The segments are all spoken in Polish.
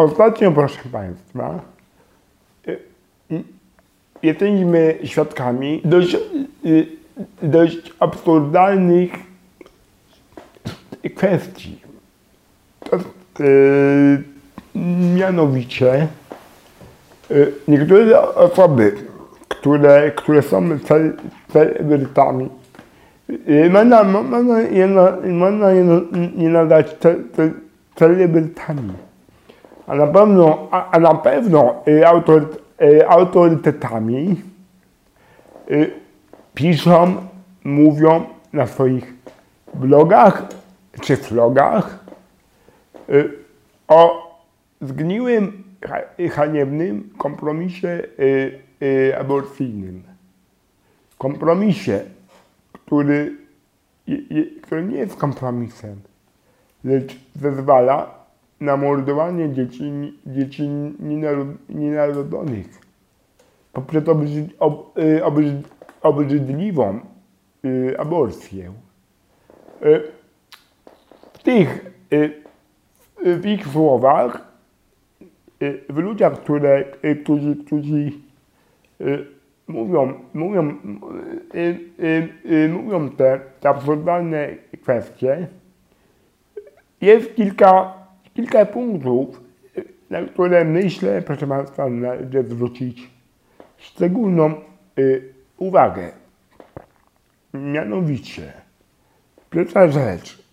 Ostatnio, proszę Państwa, jesteśmy świadkami dość absurdalnych kwestii. Mianowicie niektóre osoby, które są celebrytami, można je nazwać celebrytami, a na pewno autorytetami, piszą, mówią na swoich blogach czy vlogach o zgniłym, haniebnym kompromisie aborcyjnym. Kompromisie, który nie jest kompromisem, lecz zezwala na mordowanie dzieci nienarodzonych poprzez obrzydliwą aborcję. W ich słowach, w ludziach, którzy mówią te absurdalne kwestie, jest kilka punktów, na które myślę, proszę Państwa, należy zwrócić szczególną uwagę. Mianowicie, pierwsza rzecz,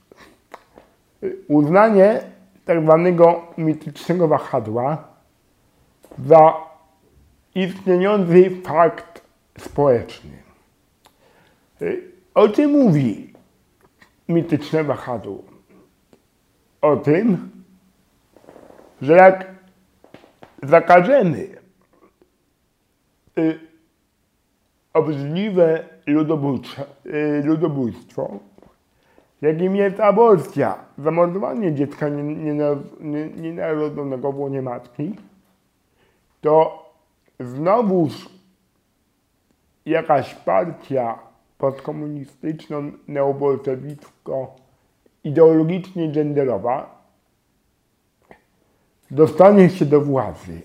uznanie tak zwanego mitycznego wahadła za istniejący fakt społeczny. O czym mówi mityczne wahadło? O tym, że jak zakażemy obrzydliwe ludobójstwo, jakim jest aborcja, zamordowanie dziecka nienarodzonego w łonie matki, to znowuż jakaś partia podkomunistyczną, neobolszewicko, ideologicznie genderowa dostanie się do władzy.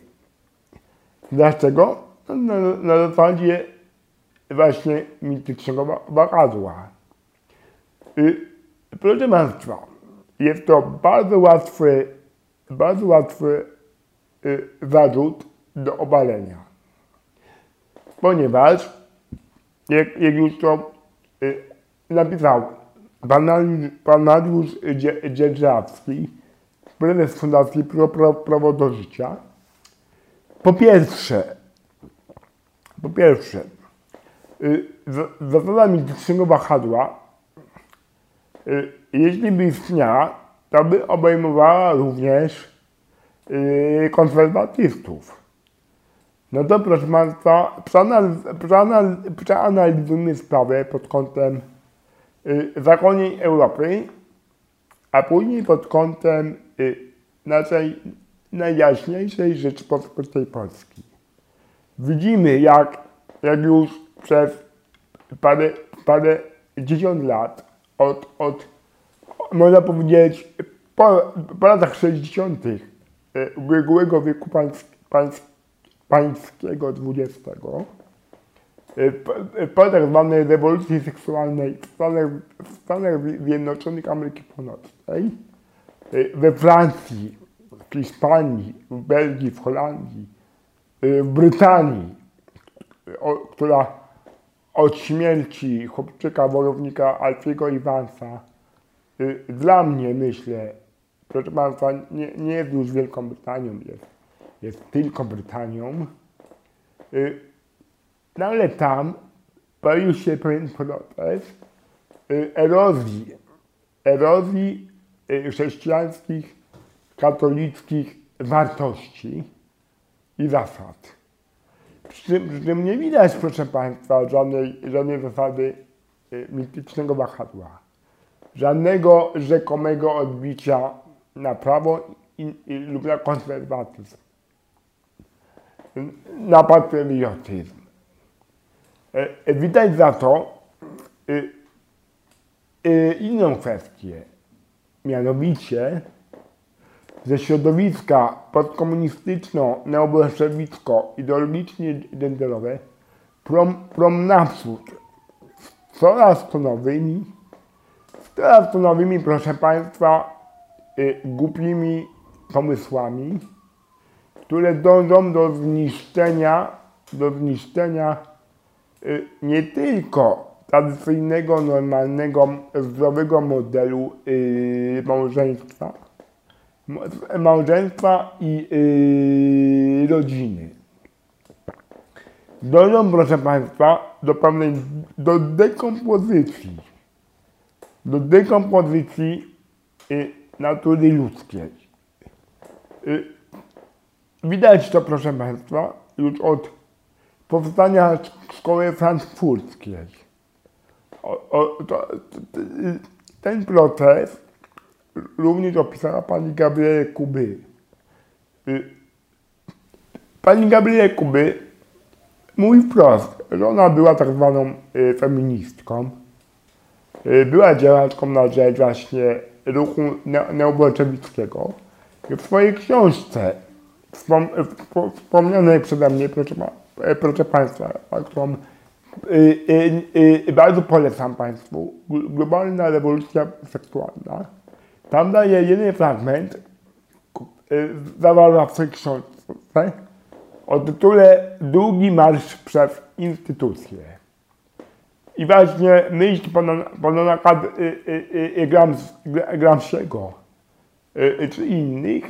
Dlaczego? Na zasadzie właśnie mitycznego wahadła. Proszę Państwa, jest to bardzo łatwy zarzut do obalenia, ponieważ, jak już to napisał pan Mariusz Dzierżawski, prezes Fundacji Prawo do Życia, po pierwsze, zasada mitycznego wahadła, jeśli by istniała, to by obejmowała również konserwatystów. No to, proszę Państwa, przeanalizujmy sprawę pod kątem zakończeń Europy, a później pod kątem naszej najjaśniejszej Rzeczypospolitej Polski. Widzimy, jak już przez parędziesiąt lat, można powiedzieć, po latach 60. ubiegłego wieku pańskiego XX, po tak zwanej rewolucji seksualnej w Stanach Zjednoczonych Ameryki Północnej, we Francji, w Hiszpanii, w Belgii, w Holandii, w Brytanii, która od śmierci chłopczyka, wojownika Alfiego Iwansa, dla mnie, myślę, proszę Państwa, nie jest już Wielką Brytanią, jest tylko Brytanią, ale tam pojawił się pewien proces erozji chrześcijańskich, katolickich wartości i zasad. Przy czym nie widać, proszę Państwa, żadnej zasady mitycznego wahadła, żadnego rzekomego odbicia na prawo lub na konserwatyzm, na patriotyzm. Widać za to inną kwestię, mianowicie ze środowiska podkomunistyczno-neobolszewicko-ideologicznie-genderowe prom naprzód z coraz to nowymi, proszę Państwa, głupimi pomysłami, które dążą do zniszczenia nie tylko tradycyjnego, normalnego, zdrowego modelu małżeństwa i rodziny. Dążą, proszę Państwa, do dekompozycji. Do dekompozycji natury ludzkiej. Widać to, proszę Państwa, już od powstania szkoły frankfurckiej. Ten proces również opisała pani Gabriel Kuby. Pani Gabriel Kuby mówi wprost, że ona była tak zwaną feministką. Była działaczką na rzecz właśnie ruchu neobolszewickiego. W swojej książce wspomnianej przeze mnie, proszę Państwa, którą bardzo polecam Państwu, Globalna Rewolucja Seksualna, tam daje jeden fragment, zawarła w swojej książce o tytule Długi marsz przez instytucje. I właśnie myśl ponad Gramsciego czy innych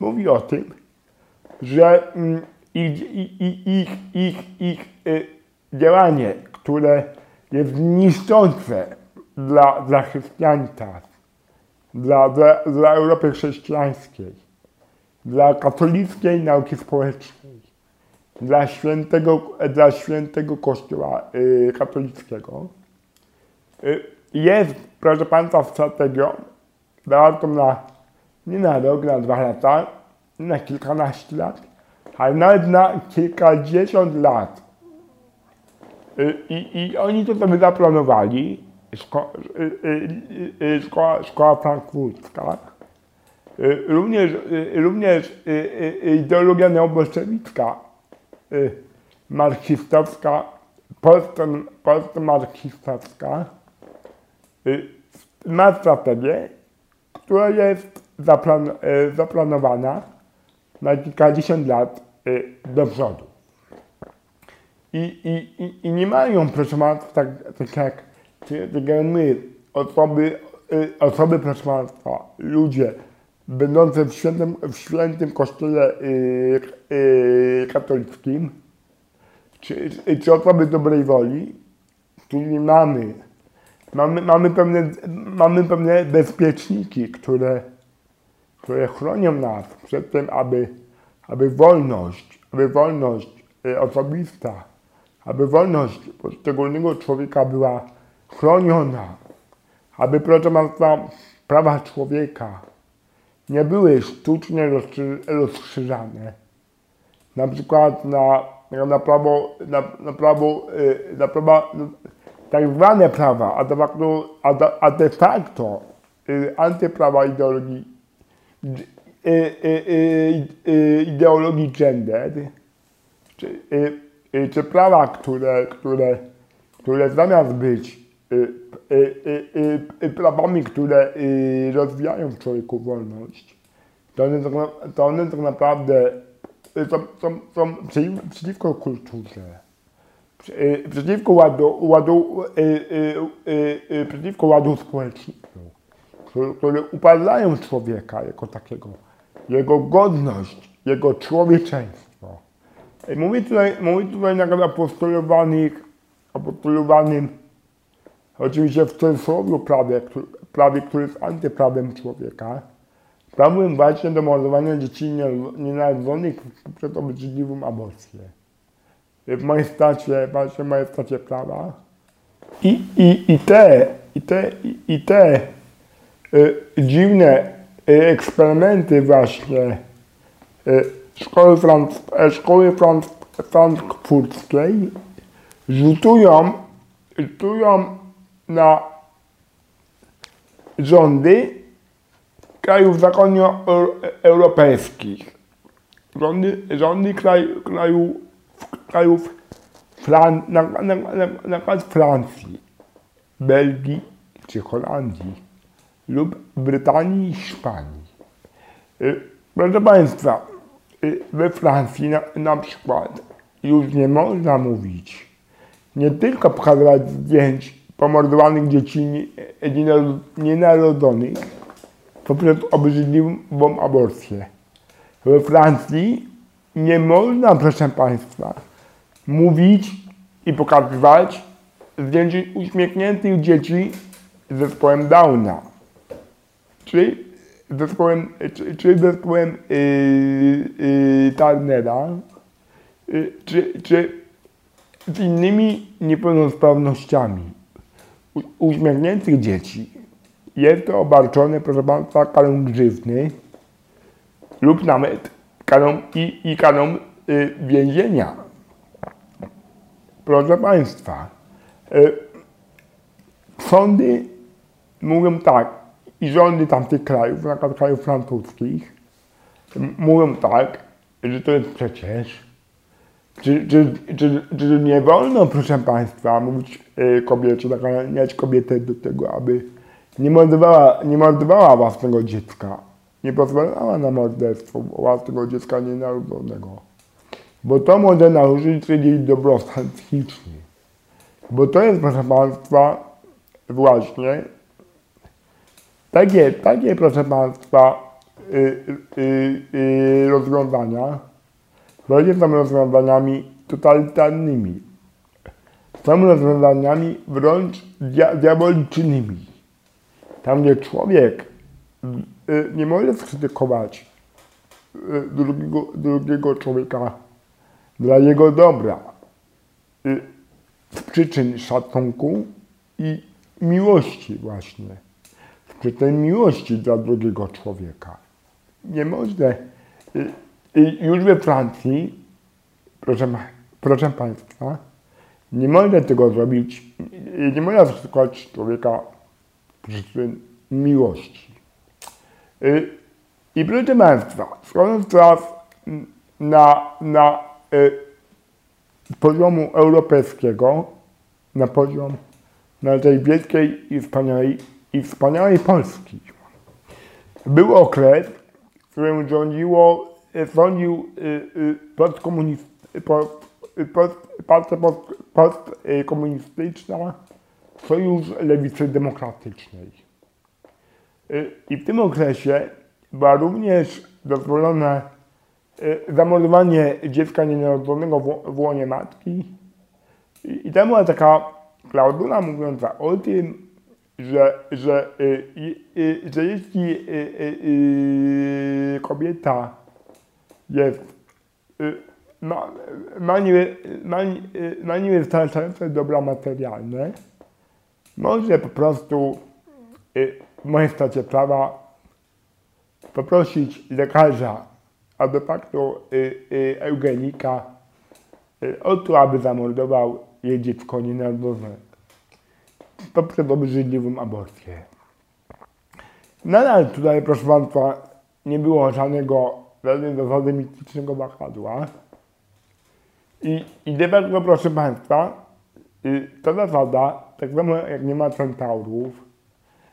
mówi o tym, że ich działanie, które jest niszczące dla chrześcijanina, dla Europy chrześcijańskiej, dla katolickiej nauki społecznej, dla świętego Kościoła katolickiego, jest, proszę Państwa, strategią zawartą nie na rok, na 2 lata, nie na kilkanaście lat, ale nawet na kilkadziesiąt lat. I oni to sobie zaplanowali, szkoła frankfurcka, również ideologia neobolszewicka, marksistowska, postmarksistowska, ma strategię, która jest zaplanowana na kilkadziesiąt lat do przodu. I nie mają, proszę Państwa, tak jak my, osoby, proszę Państwa, ludzie będący w świętym Kościele katolickim, czy osoby dobrej woli, czyli mamy pewne bezpieczniki, które chronią nas przed tym, aby wolność osobista, aby wolność poszczególnego człowieka była chroniona, aby, proszę Państwa, prawa człowieka nie były sztucznie rozszerzane, na przykład tak zwane prawa, a de facto antyprawa ideologii gender, czy prawa, które zamiast być prawami, które rozwijają w człowieku wolność, to one tak naprawdę są przeciwko kulturze, przeciwko ładu społecznemu, które upadlają człowieka jako takiego, jego godność, jego człowieczeństwo. Mówię tutaj nawet o postulowanym, oczywiście w cudzysłowie prawie, który jest antyprawem człowieka, prawem właśnie do mordowania dzieci nienarodzonych przez obrzydliwą aborcję. W majestacie, właśnie w majestacie prawa. I te dziwne eksperymenty właśnie szkoły frankfurckiej rzutują na rządy krajów zachodnioeuropejskich, rządy krajów na przykład Francji, Belgii czy Holandii lub Brytanii i Hiszpanii. Proszę Państwa, we Francji na przykład już nie można mówić, nie tylko pokazywać zdjęć pomordowanych dzieci nienarodzonych poprzez obrzydliwą aborcję. We Francji nie można, proszę Państwa, mówić i pokazywać zdjęć uśmiechniętych dzieci z zespołem Downa czy zespołem Turnera, czy z innymi niepełnosprawnościami uśmiechniętych dzieci. Jest to obarczone, proszę Państwa, karą grzywny lub nawet karą więzienia. Proszę Państwa, sądy mówią tak, i rządy tamtych krajów, na przykład krajów francuskich, mówią tak, że to jest przecież, czy nie wolno, proszę Państwa, mówić kobiecie, nakłaniać kobietę do tego, aby nie mordowała własnego dziecka, nie pozwalała na morderstwo własnego dziecka nienarodzonego, bo to może naruszyć jej dobrostan psychiczny, bo to jest, proszę Państwa, właśnie takie, proszę Państwa, rozwiązania, które są rozwiązaniami totalitarnymi, są rozwiązaniami wręcz diabolicznymi. Tam, gdzie człowiek nie może skrytykować drugiego człowieka dla jego dobra z przyczyn szacunku i miłości właśnie. Przy tej miłości dla drugiego człowieka. Nie można. Już we Francji, proszę Państwa, nie można tego zrobić. Nie można skrytykować człowieka przy tej miłości. I proszę Państwa, skoro teraz na poziomu europejskiego, na poziom naszej wielkiej i wspaniałej Polski. Był okres, w którym rządził partia postkomunistyczna, Sojusz Lewicy Demokratycznej. I w tym okresie była również dozwolone zamordowanie dziecka nienarodzonego w łonie matki. I tam była taka klauzula mówiąca o tym, że jeśli kobieta jest, ma niewystarczające dobra materialne, może po prostu w majestacie prawa poprosić lekarza, a de facto eugenika, o to, aby zamordował jej dziecko nienarodzone poprzez obrzydliwą aborcję. Nadal tutaj, proszę Państwa, nie było żadnej zasady mitycznego wahadła. I de facto, proszę Państwa, ta zasada, tak samo jak nie ma centaurów,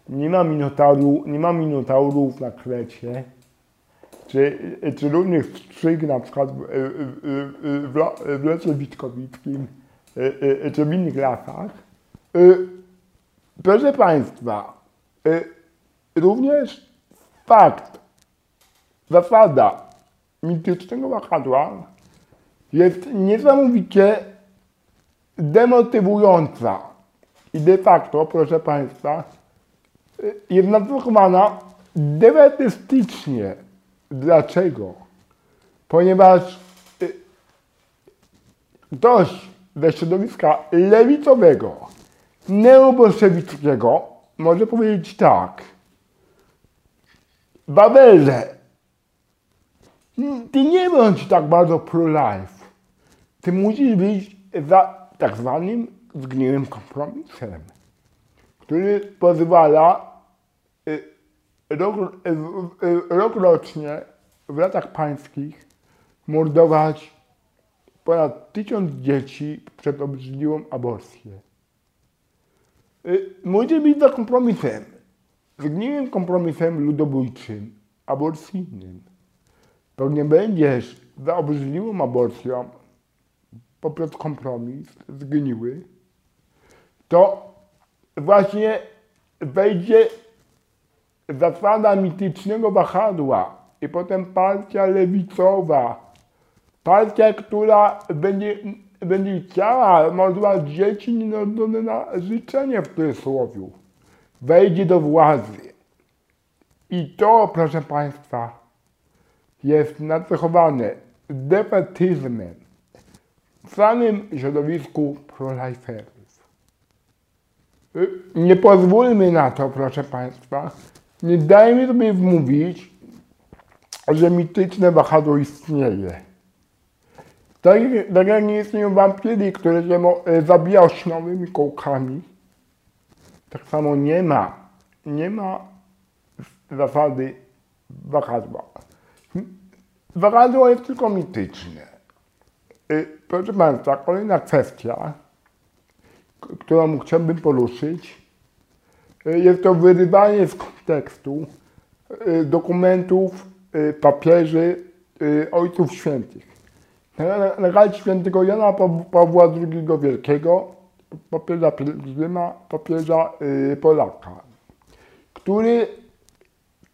nie ma minotaurów na Krecie, czy różnych strzyg na przykład w Lesie Witkowickim, czy w innych lasach, proszę Państwa, również fakt, zasada mitycznego wahadła jest niesamowicie demotywująca i de facto, proszę Państwa, jest nacechowana defetystycznie. Dlaczego? Ponieważ ktoś ze środowiska lewicowego, neobolszewickiego może powiedzieć tak. Babelze, ty nie bądź tak bardzo pro-life. Ty musisz być za tak zwanym zgniłym kompromisem, który pozwala rocznie w latach pańskich mordować ponad 1000 dzieci przed obrzydliwą aborcję. Może być za kompromisem, zgniłym kompromisem ludobójczym, aborcyjnym. To nie będziesz za obrzydliwą aborcją poprzez kompromis zgniły, to właśnie wejdzie zasada mitycznego wahadła i potem partia lewicowa, partia, która będzie chciała mordować dzieci nienarodzone na życzenie w cudzysłowie, wejdzie do władzy. I to, proszę Państwa, jest nacechowane defetyzmem w samym środowisku pro-liferów. Nie pozwólmy na to, proszę Państwa, nie dajmy sobie wmówić, że mityczne wahadło istnieje. Tak jak nie istnieją wampiry, które się zabija śniowymi kołkami, tak samo nie ma zasady wahadła. Wahadło jest tylko mityczne. Proszę Państwa, kolejna kwestia, którą chciałbym poruszyć, jest to wyrywanie z kontekstu dokumentów papieży, ojców świętych. Na gali świętego Jana Pawła II Wielkiego, papieża pielgrzyma, papieża Polaka, który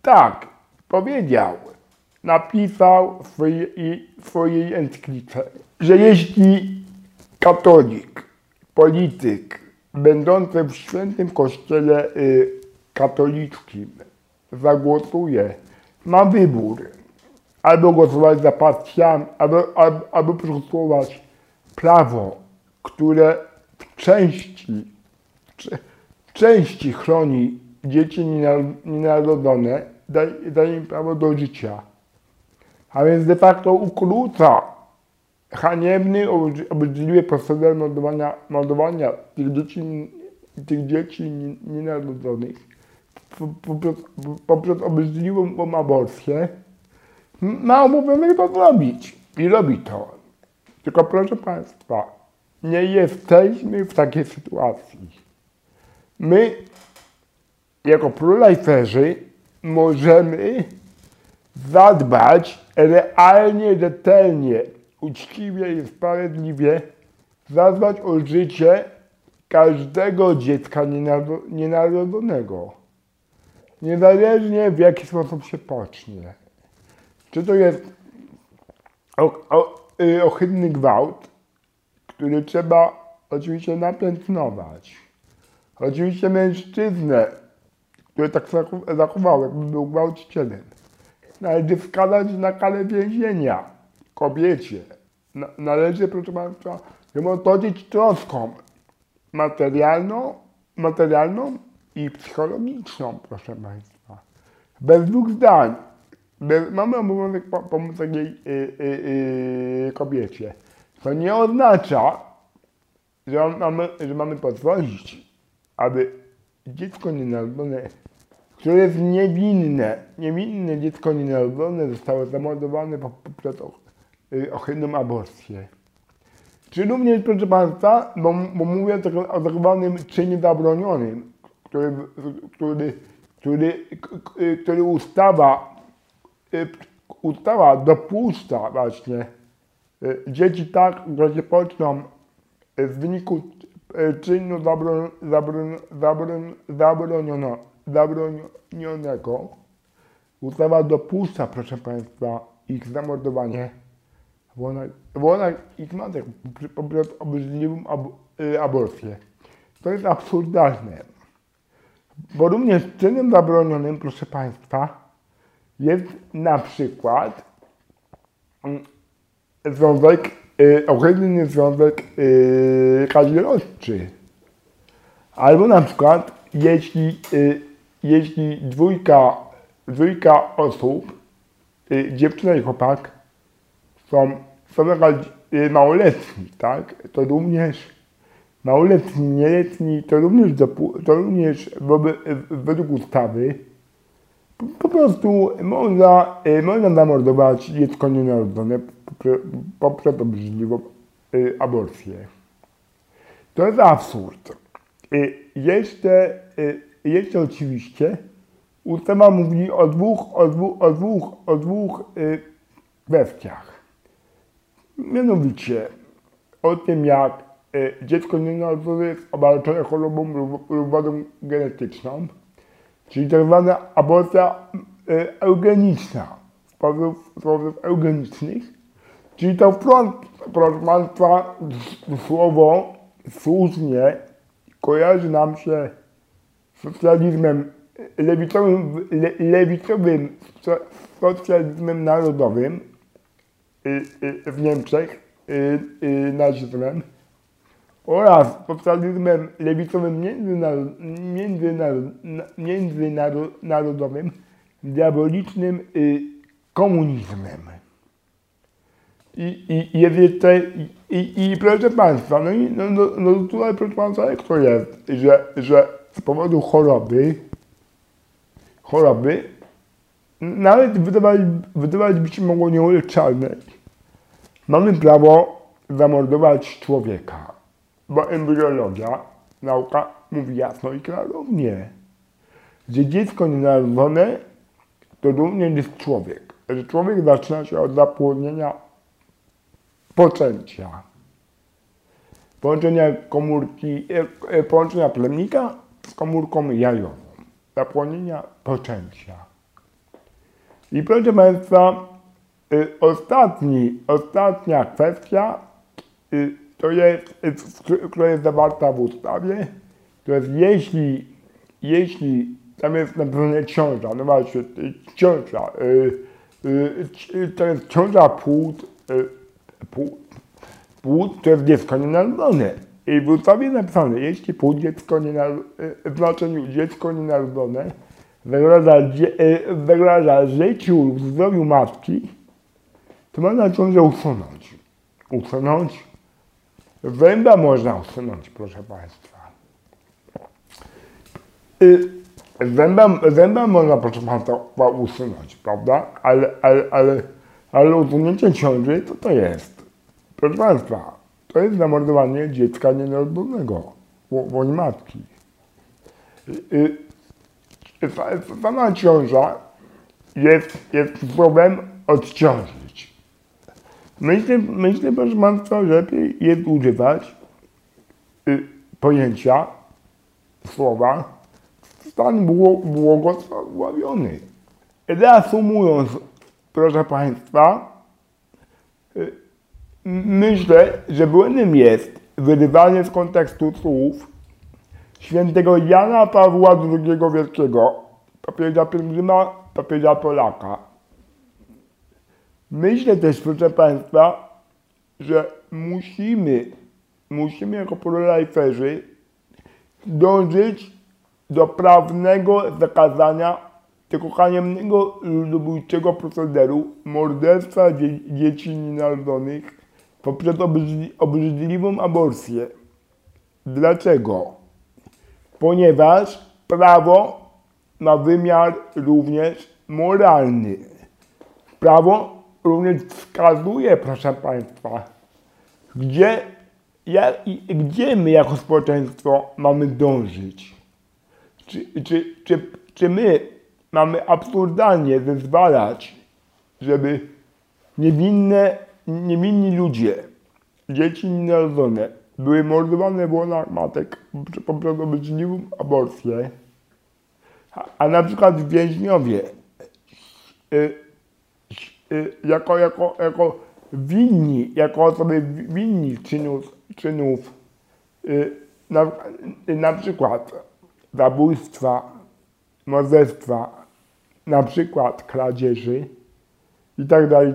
tak powiedział, napisał w swojej encyklice, że jeśli katolik, polityk będący w świętym kościele katolickim zagłosuje, ma wybór, albo głosować za partiami, albo przegłosować prawo, które w części chroni dzieci nienarodzone, daje im prawo do życia, a więc de facto ukróca haniebny, obrzydliwy proceder mordowania tych dzieci nienarodzonych poprzez obrzydliwą aborcję, ma obowiązek to zrobić i robi to. Tylko proszę Państwa, nie jesteśmy w takiej sytuacji. My, jako pro-liferzy, możemy zadbać realnie, rzetelnie, uczciwie i sprawiedliwie zadbać o życie każdego dziecka nienarodzonego. Niezależnie w jaki sposób się pocznie. Czy to jest ohydny gwałt, który trzeba oczywiście napiętnować. Oczywiście mężczyznę, który tak zachował, jakby był gwałcicielem, należy wskazać na karę więzienia. Kobiecie należy, proszę Państwa, ją otoczyć troską materialną i psychologiczną, proszę Państwa. Bez dwóch zdań. Mamy obowiązek pomóc takiej kobiecie. To nie oznacza, że mamy pozwolić, aby dziecko nienarodzone, które jest niewinne dziecko nienarodzone zostało zamordowane poprzez ohydną aborcję. Czy również, proszę Państwa, bo mówię o zachowanym czynie zabronionym, który ustawa dopuszcza właśnie dzieci tak, że się poczną w wyniku czynu zabronionego. Ustawa dopuszcza, proszę Państwa, ich zamordowanie, bo ona ich matek poprzez obrzydliwą aborcję. To jest absurdalne, bo również czynem zabronionym, proszę Państwa, jest na przykład związek, ohydny związek kazirodczy. Albo na przykład, jeśli dwójka osób, dziewczyna i chłopak, są małoletni, tak? To również małoletni, nieletni, to również według ustawy Po prostu można zamordować dziecko nienarodzone poprzez obrzydliwą aborcję. To jest absurd. Jeszcze oczywiście ustawa mówi o dwóch kwestiach. Mianowicie o tym, jak dziecko nienarodzone jest obarczone chorobą lub wadą genetyczną, czyli tzw. aborcja eugeniczna, z powodów eugenicznych, czyli to wprost, proszę Państwa, słowo słusznie kojarzy nam się z socjalizmem lewicowym, socjalizmem narodowym w Niemczech, nazizmem, oraz socjalizmem lewicowym międzynarodowym, diabolicznym komunizmem. I proszę Państwa, tutaj proszę Państwa, jak to jest, że z powodu choroby nawet wydawać by się mogło nieuleczalnej, mamy prawo zamordować człowieka. Bo embriologia, nauka mówi jasno i klarownie, że dziecko nienarodzone to również jest człowiek. Że człowiek zaczyna się od zapłodnienia poczęcia. Połączenia plemnika z komórką jajową. Zapłodnienia poczęcia. I proszę Państwa, ostatnia kwestia, która jest zawarta w ustawie, to jest, jeśli tam jest napisane ciąża, no właśnie, ciąża, to jest ciąża płód, to jest dziecko nienarodzone. I w ustawie napisane, jeśli płód w znaczeniu dziecko nienarodzone zagraża życiu lub zdrowiu matki, to można ciążę usunąć. Zęba można usunąć, proszę Państwa. Zęba można, proszę Państwa, usunąć, prawda? Ale usunięcie ciąży, co to jest? Proszę Państwa, to jest zamordowanie dziecka nienarodzonego, woń matki. Sama ciąża jest słowem odciążyć. Myślę, proszę Państwa, że lepiej jest używać pojęcia, słowa stan błogosławiony. Reasumując, proszę Państwa, myślę, że błędem jest wyrywanie z kontekstu słów świętego Jana Pawła II Wielkiego, papieża pielgrzyma, papieża Polaka. Myślę też, proszę Państwa, że musimy jako pro-liferzy dążyć do prawnego zakazania tego haniebnego ludobójczego procederu morderstwa dzieci nienarodzonych poprzez obrzydliwą aborcję. Dlaczego? Ponieważ prawo ma wymiar również moralny. Prawo również wskazuje, proszę Państwa, gdzie my jako społeczeństwo mamy dążyć. Czy my mamy absurdalnie zezwalać, żeby niewinni ludzie, dzieci nienarodzone, były mordowane w łonach matek poprzez obrzydliwą aborcję, a na przykład więźniowie jako osoby winni czynów na przykład zabójstwa, morderstwa, na przykład kradzieży itd.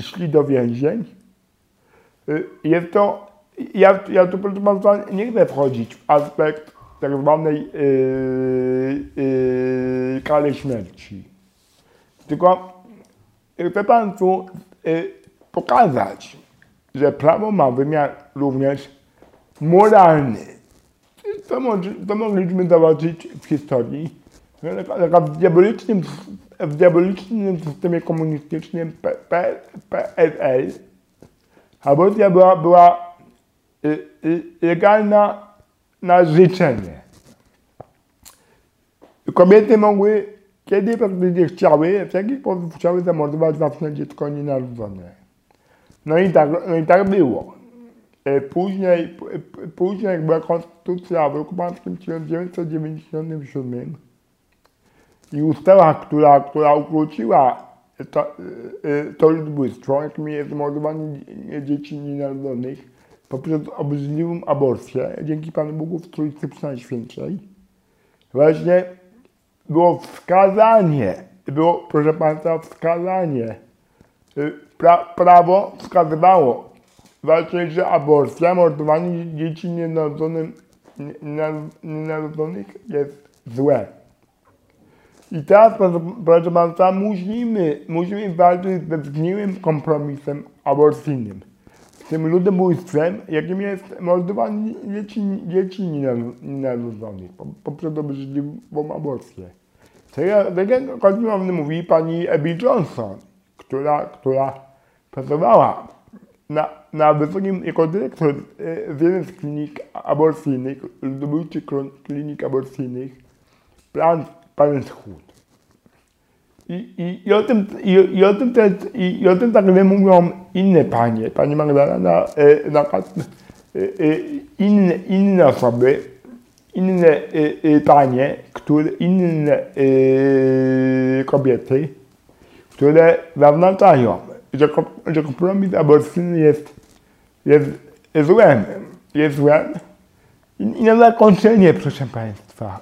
Szli do więzień. Jest to, ja tu proszę Państwa nie chcę wchodzić w aspekt tak zwanej kary śmierci. Tylko chcę Państwu pokazać, że prawo ma wymiar również moralny. to mogliśmy zobaczyć w historii. W diabolicznym systemie komunistycznym PRL aborcja była legalna na życzenie. Kobiety mogły, kiedy praktycznie chciały, w jakiś sposób chciały zamordować własne dziecko nienarodzone. No i tak było. Później jak była konstytucja w roku 1997 i ustawa, która ukróciła to ludobójstwo, jakim jest mordowanie dzieci nienarodzonych poprzez obrzydliwą aborcję, dzięki Panu Bogu w Trójcy Przenajświętszej, właśnie było wskazanie, proszę Państwa, wskazanie, prawo wskazywało właśnie, że aborcja, mordowanie dzieci nienarodzonych jest złe. I teraz, proszę Państwa, musimy walczyć ze zgniłym kompromisem aborcyjnym. Z tym ludobójstwem, jakim jest mordowanie dzieci nienarodzonych poprzez obrzydliwą aborcję. Tak jak kontynualnie mówi pani Abby Johnson, która pracowała na wysokim, jako dyrektor w jednej z klinik aborcyjnych, ludobójczych klinik aborcyjnych, Planned Parenthood. I o tym także mówią inne panie, pani Magdalena, inne osoby, inne panie, inne kobiety, które zaznaczają, że kompromis aborcyjny jest złem. I na zakończenie, proszę Państwa,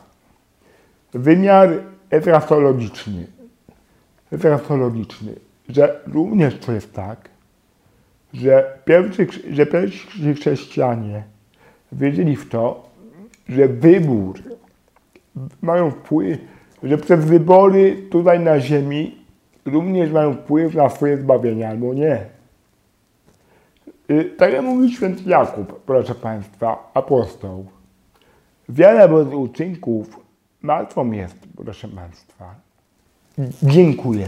wymiar eschatologiczny, że również to jest tak, że pierwsi chrześcijanie wierzyli w to, że wybór mają wpływ, że przez wybory tutaj na ziemi również mają wpływ na swoje zbawienie, albo nie. Tak jak mówił święty Jakub, proszę Państwa, apostoł. Wiara bez uczynków martwą jest, proszę Państwa. Dziękuję.